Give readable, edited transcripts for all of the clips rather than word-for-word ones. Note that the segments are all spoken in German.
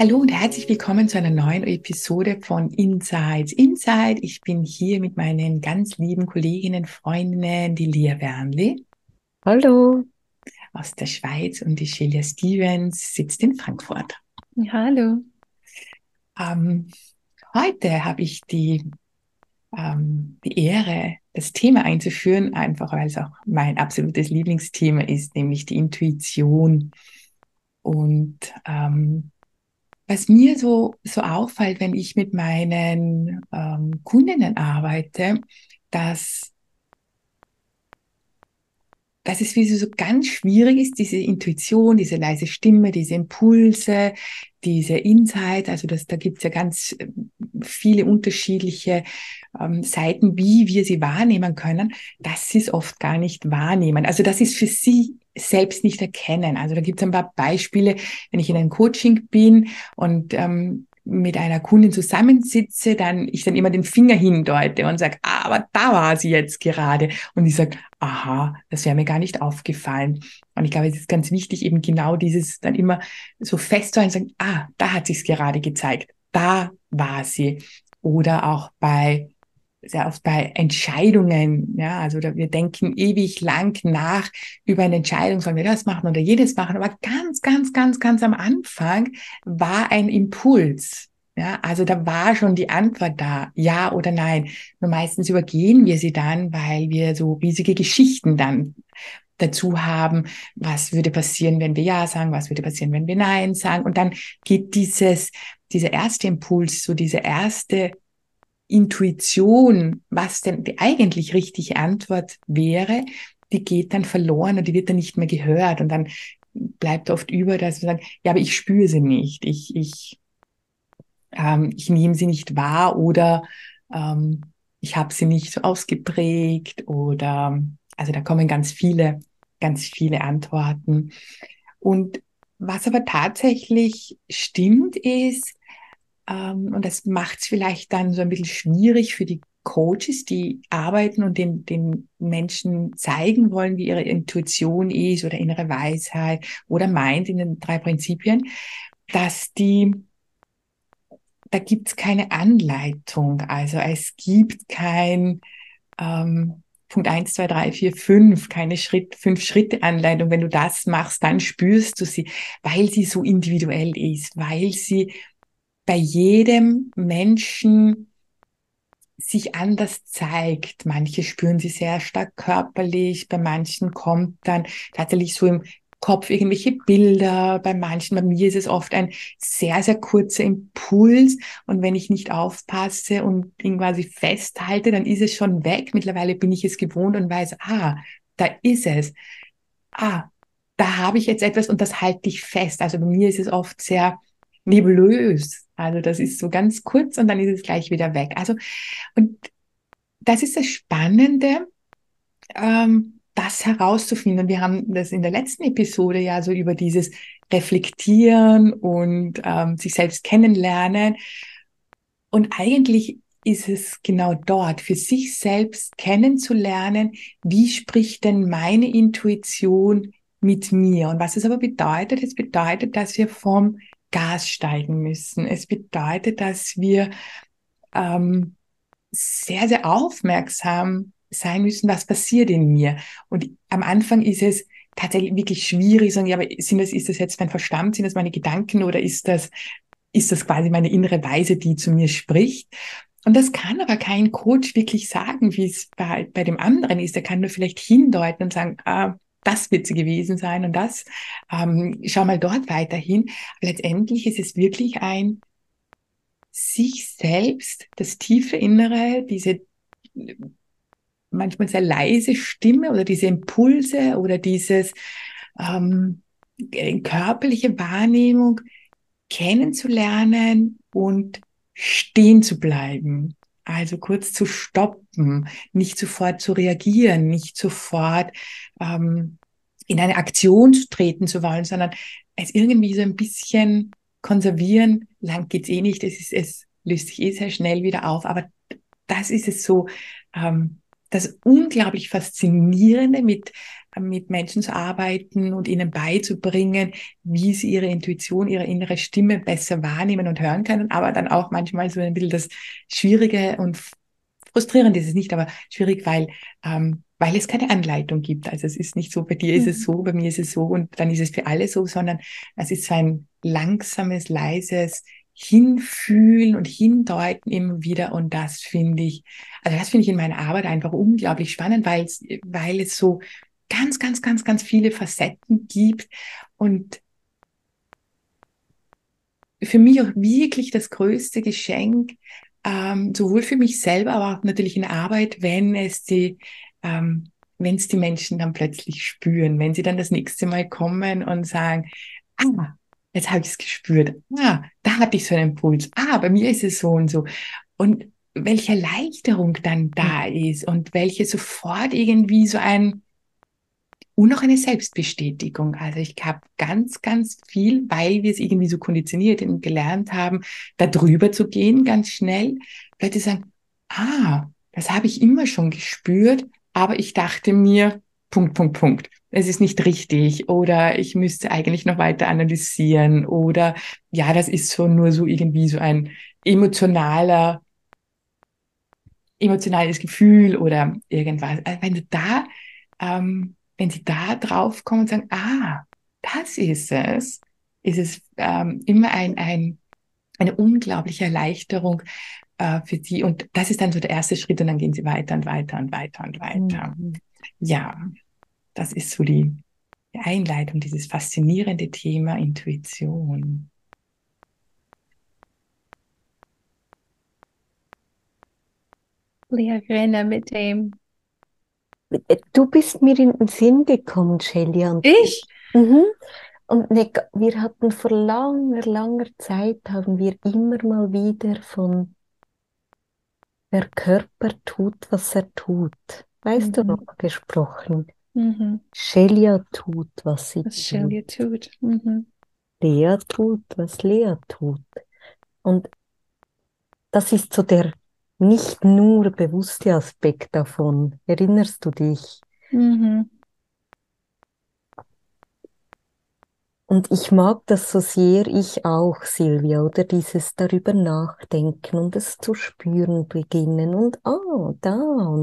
Hallo und herzlich willkommen zu einer neuen Episode von Insights Inside. Ich bin hier mit meinen ganz lieben Kolleginnen, Freundinnen, die Lia Wernli. Hallo. Aus der Schweiz, und die Shailia Stevens sitzt in Frankfurt. Hallo. Heute habe ich die Ehre, das Thema einzuführen, einfach weil es auch mein absolutes Lieblingsthema ist, nämlich die Intuition. Und was mir so auffällt, wenn ich mit meinen Kundinnen arbeite, dass es wie so ganz schwierig ist, diese Intuition, diese leise Stimme, diese Impulse, diese Insights, also da gibt es ja ganz viele unterschiedliche Seiten, wie wir sie wahrnehmen können, dass sie es oft gar nicht wahrnehmen. Also das ist für sie selbst nicht erkennen. Also da gibt es ein paar Beispiele, wenn ich in einem Coaching bin und mit einer Kundin zusammensitze, ich dann immer den Finger hindeute und sage, aber da war sie jetzt gerade. Und ich sage, aha, das wäre mir gar nicht aufgefallen. Und ich glaube, es ist ganz wichtig, eben genau dieses dann immer so festzuhalten, sagen, da hat sich's gerade gezeigt, da war sie. Oder auch sehr oft bei Entscheidungen, ja, also wir denken ewig lang nach über eine Entscheidung, sollen wir das machen oder jenes machen, aber ganz, ganz, ganz, ganz am Anfang war ein Impuls, ja, also da war schon die Antwort da, ja oder nein. Nur meistens übergehen wir sie dann, weil wir so riesige Geschichten dann dazu haben, was würde passieren, wenn wir ja sagen, was würde passieren, wenn wir nein sagen, und dann geht dieser erste Impuls, so diese erste Intuition, was denn die eigentlich richtige Antwort wäre, die geht dann verloren und die wird dann nicht mehr gehört, und dann bleibt oft über, dass wir sagen, ja, aber ich spüre sie nicht, ich nehme sie nicht wahr, oder ich habe sie nicht so ausgeprägt, oder also da kommen ganz viele Antworten. Und was aber tatsächlich stimmt ist, und das macht es vielleicht dann so ein bisschen schwierig für die Coaches, die arbeiten und den Menschen zeigen wollen, wie ihre Intuition ist oder innere Weisheit oder Mind in den 3 Prinzipien, da gibt es keine Anleitung. Also es gibt kein Punkt 1, 2, 3, 4, 5, keine 5-Schritte-Anleitung. Wenn du das machst, dann spürst du sie, weil sie so individuell ist, weil sie bei jedem Menschen sich anders zeigt. Manche spüren sie sehr stark körperlich, bei manchen kommt dann tatsächlich so im Kopf irgendwelche Bilder, bei mir ist es oft ein sehr, sehr kurzer Impuls, und wenn ich nicht aufpasse und ihn quasi festhalte, dann ist es schon weg. Mittlerweile bin ich es gewohnt und weiß, da ist es. Da habe ich jetzt etwas und das halte ich fest. Also bei mir ist es oft sehr nebulös, also das ist so ganz kurz und dann ist es gleich wieder weg. Also, und das ist das Spannende, das herauszufinden. Wir haben das in der letzten Episode ja so über dieses Reflektieren und sich selbst kennenlernen, und eigentlich ist es genau dort, für sich selbst kennenzulernen, wie spricht denn meine Intuition mit mir, und was es aber bedeutet. Es bedeutet, dass wir vom Gas steigen müssen. Es bedeutet, dass wir sehr, sehr aufmerksam sein müssen, was passiert in mir. Und am Anfang ist es tatsächlich wirklich schwierig, sagen, ja, aber ist das jetzt mein Verstand, sind das meine Gedanken, oder ist das quasi meine innere Weise, die zu mir spricht? Und das kann aber kein Coach wirklich sagen, wie es bei dem anderen ist. Er kann nur vielleicht hindeuten und sagen, das wird sie gewesen sein, und das, schau mal dort weiterhin. Aber letztendlich ist es wirklich ein sich selbst, das tiefe Innere, diese manchmal sehr leise Stimme oder diese Impulse oder dieses körperliche Wahrnehmung kennenzulernen und stehen zu bleiben. Also kurz zu stoppen, nicht sofort zu reagieren, nicht sofort in eine Aktion treten zu wollen, sondern es irgendwie so ein bisschen konservieren. Lang geht's eh nicht, es löst sich eh sehr schnell wieder auf. Aber das ist es so, das unglaublich Faszinierende, mit Menschen zu arbeiten und ihnen beizubringen, wie sie ihre Intuition, ihre innere Stimme besser wahrnehmen und hören können, aber dann auch manchmal so ein bisschen das Schwierige und Frustrierende ist es nicht, aber schwierig, weil es keine Anleitung gibt. Also es ist nicht so, bei dir ist es so, bei mir ist es so und dann ist es für alle so, sondern es ist so ein langsames, leises Hinfühlen und Hindeuten immer wieder, und das finde ich in meiner Arbeit einfach unglaublich spannend, weil es so ganz, ganz, ganz, ganz viele Facetten gibt und für mich auch wirklich das größte Geschenk, sowohl für mich selber, aber auch natürlich in der Arbeit, wenn es die Menschen dann plötzlich spüren, wenn sie dann das nächste Mal kommen und sagen, jetzt habe ich es gespürt, da hatte ich so einen Impuls, bei mir ist es so und so. Und welche Erleichterung dann da ist und welche sofort irgendwie so und auch eine Selbstbestätigung. Also ich habe ganz, ganz viel, weil wir es irgendwie so konditioniert und gelernt haben, da drüber zu gehen, ganz schnell. Leute sagen, das habe ich immer schon gespürt, aber ich dachte mir, ... Es ist nicht richtig, oder ich müsste eigentlich noch weiter analysieren, oder das ist so nur so irgendwie so ein emotionales Gefühl oder irgendwas. Also wenn sie da drauf kommen und sagen, das ist es immer eine unglaubliche Erleichterung für sie. Und das ist dann so der erste Schritt, und dann gehen sie weiter und weiter und weiter und weiter. Mhm. Ja, das ist so die Einleitung, dieses faszinierende Thema Intuition. Lia Wernli mit dem. Du bist mir in den Sinn gekommen, Shailia. Ich? Und wir hatten vor langer Zeit, haben wir immer mal wieder von der Körper tut, was er tut. Weißt du noch, gesprochen? Shailia tut, was sie tut. Shailia tut. Lia tut, was Lia tut. Und das ist so der nicht nur bewusste Aspekt davon. Erinnerst du dich? Und ich mag das so sehr, ich auch, Silvia, oder dieses darüber nachdenken und es zu spüren beginnen und da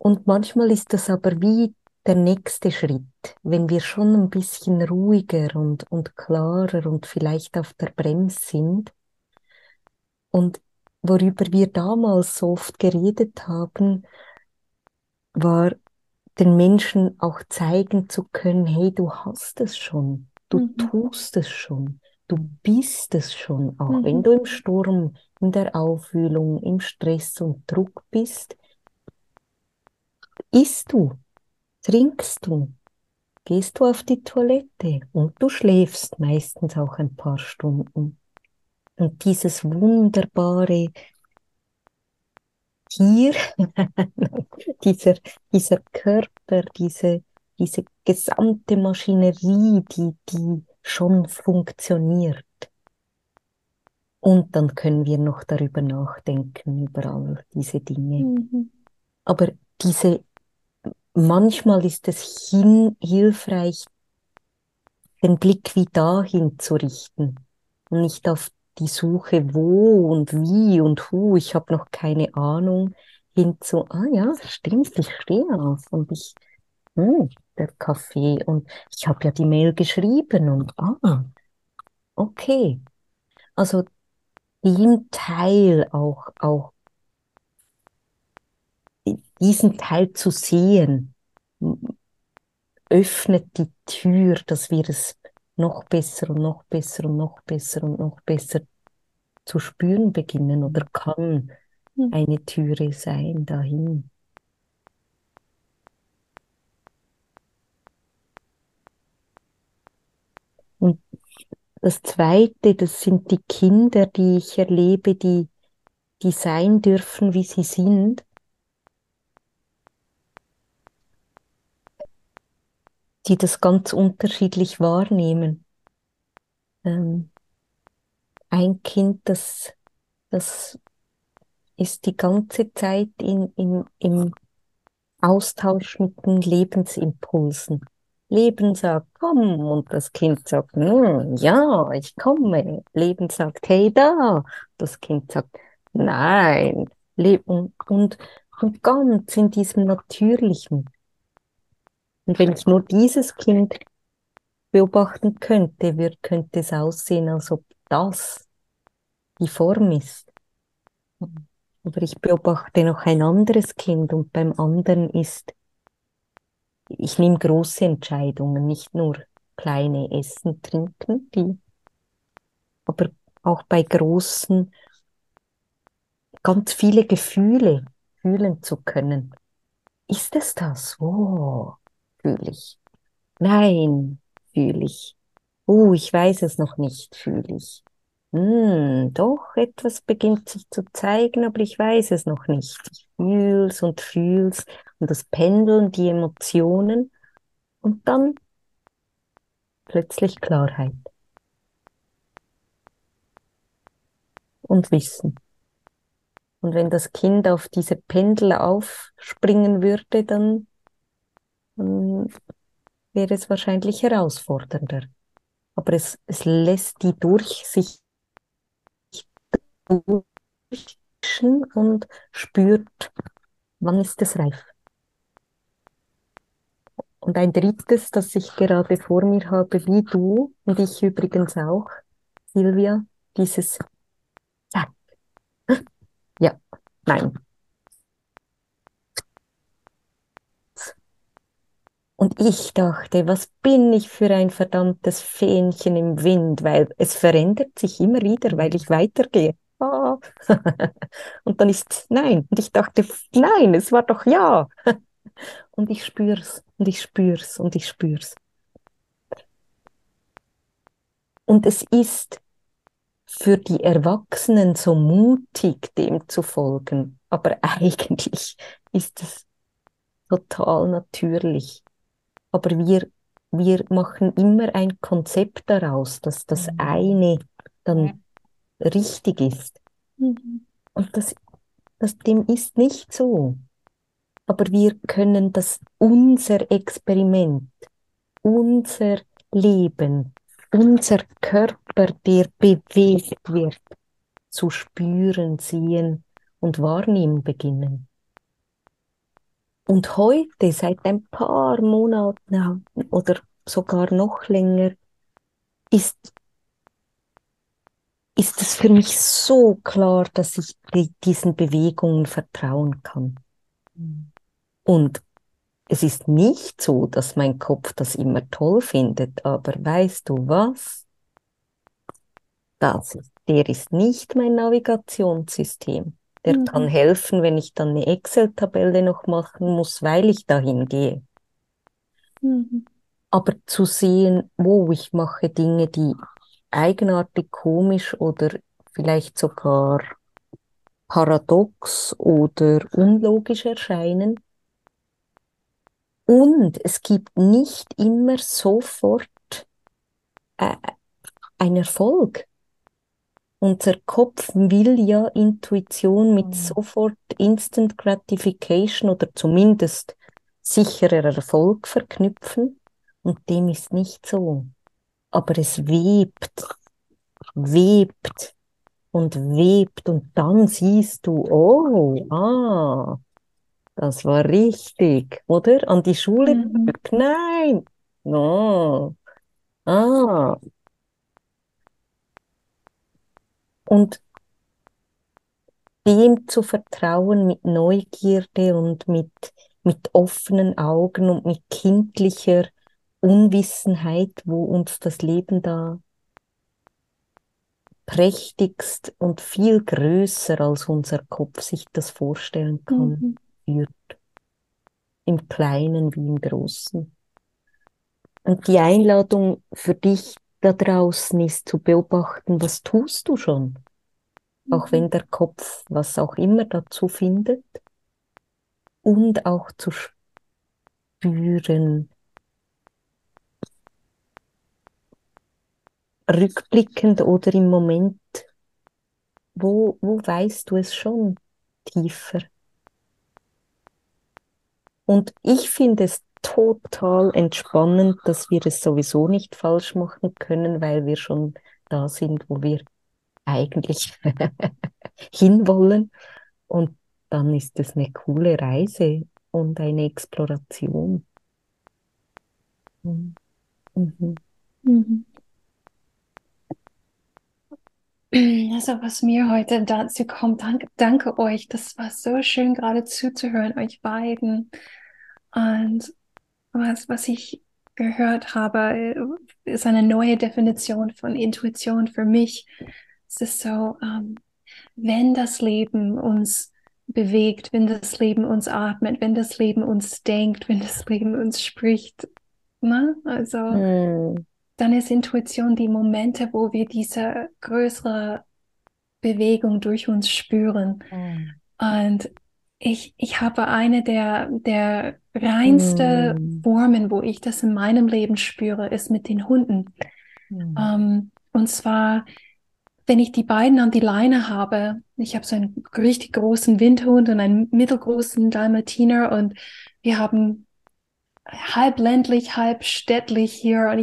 und manchmal ist das aber wie der nächste Schritt, wenn wir schon ein bisschen ruhiger und klarer und vielleicht auf der Bremse sind. Und worüber wir damals so oft geredet haben, war, den Menschen auch zeigen zu können, hey, du hast es schon, du tust es schon, du bist es schon, auch wenn du im Sturm, in der Aufwühlung, im Stress und Druck bist, isst du, trinkst du, gehst du auf die Toilette und du schläfst meistens auch ein paar Stunden. Und dieses wunderbare Tier, dieser Körper, diese gesamte Maschinerie, die schon funktioniert. Und dann können wir noch darüber nachdenken, über all diese Dinge. Aber manchmal ist es hilfreich, den Blick wie dahin zu richten und nicht auf die Suche, wo und wie und ich habe noch keine Ahnung, hin zu, stimmt, ich stehe auf und der Kaffee und ich habe ja die Mail geschrieben und okay. Also den Teil auch diesen Teil zu sehen, öffnet die Tür, dass wir es noch besser und noch besser und noch besser und noch besser zu spüren beginnen, oder kann eine Türe sein dahin. Und Das Zweite, das sind die Kinder, die ich erlebe, die sein dürfen, wie sie sind. Die das ganz unterschiedlich wahrnehmen. Ein Kind, das ist die ganze Zeit im Austausch mit den Lebensimpulsen. Leben sagt, komm, und das Kind sagt, ja, ich komme. Leben sagt, hey, da. Das Kind sagt, nein. Leben und ganz in diesem Natürlichen. Und wenn ich nur dieses Kind beobachten könnte, könnte es aussehen, als ob das die Form ist. Aber ich beobachte noch ein anderes Kind und beim anderen ist, ich nehme große Entscheidungen, nicht nur kleine Essen, Trinken, aber auch bei großen ganz viele Gefühle fühlen zu können. Ist es das? Oh, fühle ich. Nein, fühle ich. Oh, ich weiß es noch nicht, fühle ich. Doch, etwas beginnt sich zu zeigen, aber ich weiß es noch nicht. Ich fühl's und fühl's und das Pendeln, die Emotionen und dann plötzlich Klarheit und Wissen. Und wenn das Kind auf diese Pendel aufspringen würde, dann wäre es wahrscheinlich herausfordernder. Aber es lässt die durch sich durchschen und spürt, wann ist es reif. Und ein drittes, das ich gerade vor mir habe, wie du und ich übrigens auch, Silvia, dieses Zack. Ja, nein. Und ich dachte, was bin ich für ein verdammtes Fähnchen im Wind, weil es verändert sich immer wieder, weil ich weitergehe. Ah. Und dann ist es nein. Und ich dachte, nein, es war doch ja. Und ich spür's, und ich spür's, und ich spür's. Und es ist für die Erwachsenen so mutig, dem zu folgen. Aber eigentlich ist es total natürlich. Aber wir machen immer ein Konzept daraus, dass das eine dann richtig ist. Und dem ist nicht so. Aber wir können unser Experiment, unser Leben, unser Körper, der bewegt wird, zu spüren, sehen und wahrnehmen beginnen. Und heute, seit ein paar Monaten oder sogar noch länger, ist es für mich so klar, dass ich diesen Bewegungen vertrauen kann. Und es ist nicht so, dass mein Kopf das immer toll findet, aber weißt du was? Der ist nicht mein Navigationssystem. Der kann helfen, wenn ich dann eine Excel-Tabelle noch machen muss, weil ich dahin gehe. Aber zu sehen, wo ich mache Dinge, die eigenartig, komisch oder vielleicht sogar paradox oder unlogisch erscheinen. Und es gibt nicht immer sofort einen Erfolg. Unser Kopf will ja Intuition mit sofort Instant Gratification oder zumindest sicherer Erfolg verknüpfen und dem ist nicht so. Aber es webt und dann siehst du, das war richtig, oder? An die Schule zurück, nein, no, Und dem zu vertrauen mit Neugierde und mit offenen Augen und mit kindlicher Unwissenheit, wo uns das Leben da prächtigst und viel größer, als unser Kopf sich das vorstellen kann, führt. Im Kleinen wie im Großen. Und die Einladung für dich da draußen ist, zu beobachten, was tust du schon? Auch wenn der Kopf was auch immer dazu findet. Und auch zu spüren, rückblickend oder im Moment, wo weißt du es schon tiefer? Und ich finde es total entspannend, dass wir es sowieso nicht falsch machen können, weil wir schon da sind, wo wir eigentlich hinwollen. Und dann ist es eine coole Reise und eine Exploration. Also was mir heute dazu kommt, danke euch, das war so schön gerade zuzuhören, euch beiden. Und was ich gehört habe, ist eine neue Definition von Intuition für mich. Es ist so, wenn das Leben uns bewegt, wenn das Leben uns atmet, wenn das Leben uns denkt, wenn das Leben uns spricht, ne? Also dann ist Intuition die Momente, wo wir diese größere Bewegung durch uns spüren. Und ich habe eine der reinste Formen, wo ich das in meinem Leben spüre, ist mit den Hunden. Und zwar, wenn ich die beiden an die Leine habe, ich habe so einen richtig großen Windhund und einen mittelgroßen Dalmatiner und wir haben halb ländlich, halb städtlich hier und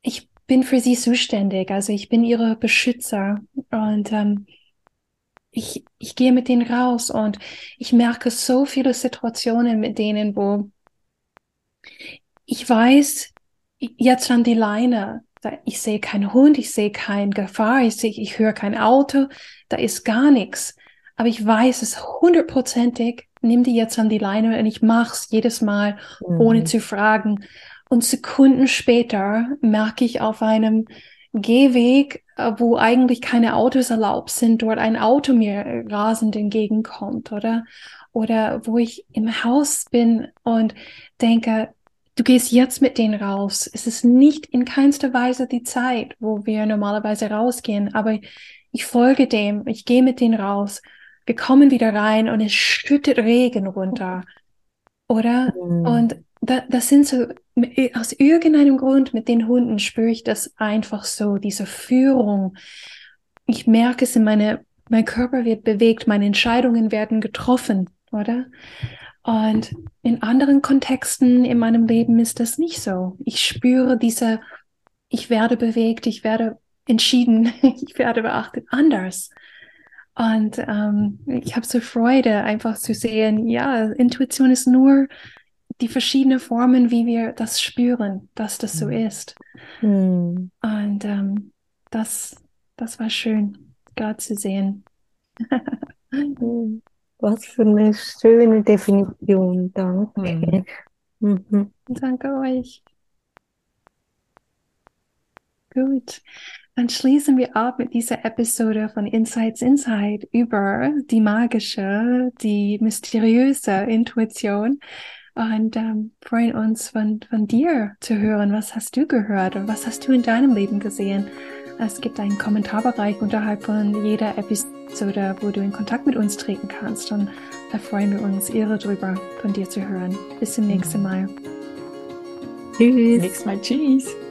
ich bin für sie zuständig, also ich bin ihre Beschützer und ich gehe mit denen raus und ich merke so viele Situationen mit denen, wo ich weiß, jetzt an die Leine, ich sehe keinen Hund, ich sehe keine Gefahr, ich höre kein Auto, da ist gar nichts. Aber ich weiß es hundertprozentig, nimm die jetzt an die Leine und ich mache es jedes Mal, ohne zu fragen. Und Sekunden später merke ich auf einem Gehweg, wo eigentlich keine Autos erlaubt sind, dort ein Auto mir rasend entgegenkommt, oder? Oder wo ich im Haus bin und denke, du gehst jetzt mit denen raus. Es ist nicht in keinster Weise die Zeit, wo wir normalerweise rausgehen, aber ich folge dem, ich gehe mit denen raus. Wir kommen wieder rein und es schüttet Regen runter, oder? Und das sind so, aus irgendeinem Grund mit den Hunden spüre ich das einfach so, diese Führung. Ich merke es in mein Körper wird bewegt, meine Entscheidungen werden getroffen, oder? Und in anderen Kontexten in meinem Leben ist das nicht so. Ich spüre diese, ich werde bewegt, ich werde entschieden, ich werde beachtet, anders. Und ich habe so Freude, einfach zu sehen, ja, Intuition ist nur die verschiedenen Formen, wie wir das spüren, dass das so ist. Und das war schön, gerade zu sehen. Was für eine schöne Definition, danke. Danke euch. Gut. Dann schließen wir ab mit dieser Episode von Insights Inside über die magische, die mysteriöse Intuition und freuen uns von dir zu hören. Was hast du gehört und was hast du in deinem Leben gesehen? Es gibt einen Kommentarbereich unterhalb von jeder Episode, wo du in Kontakt mit uns treten kannst und da freuen wir uns irre drüber, von dir zu hören. Bis zum nächsten Mal. Tschüss. Nächstes Mal. Tschüss.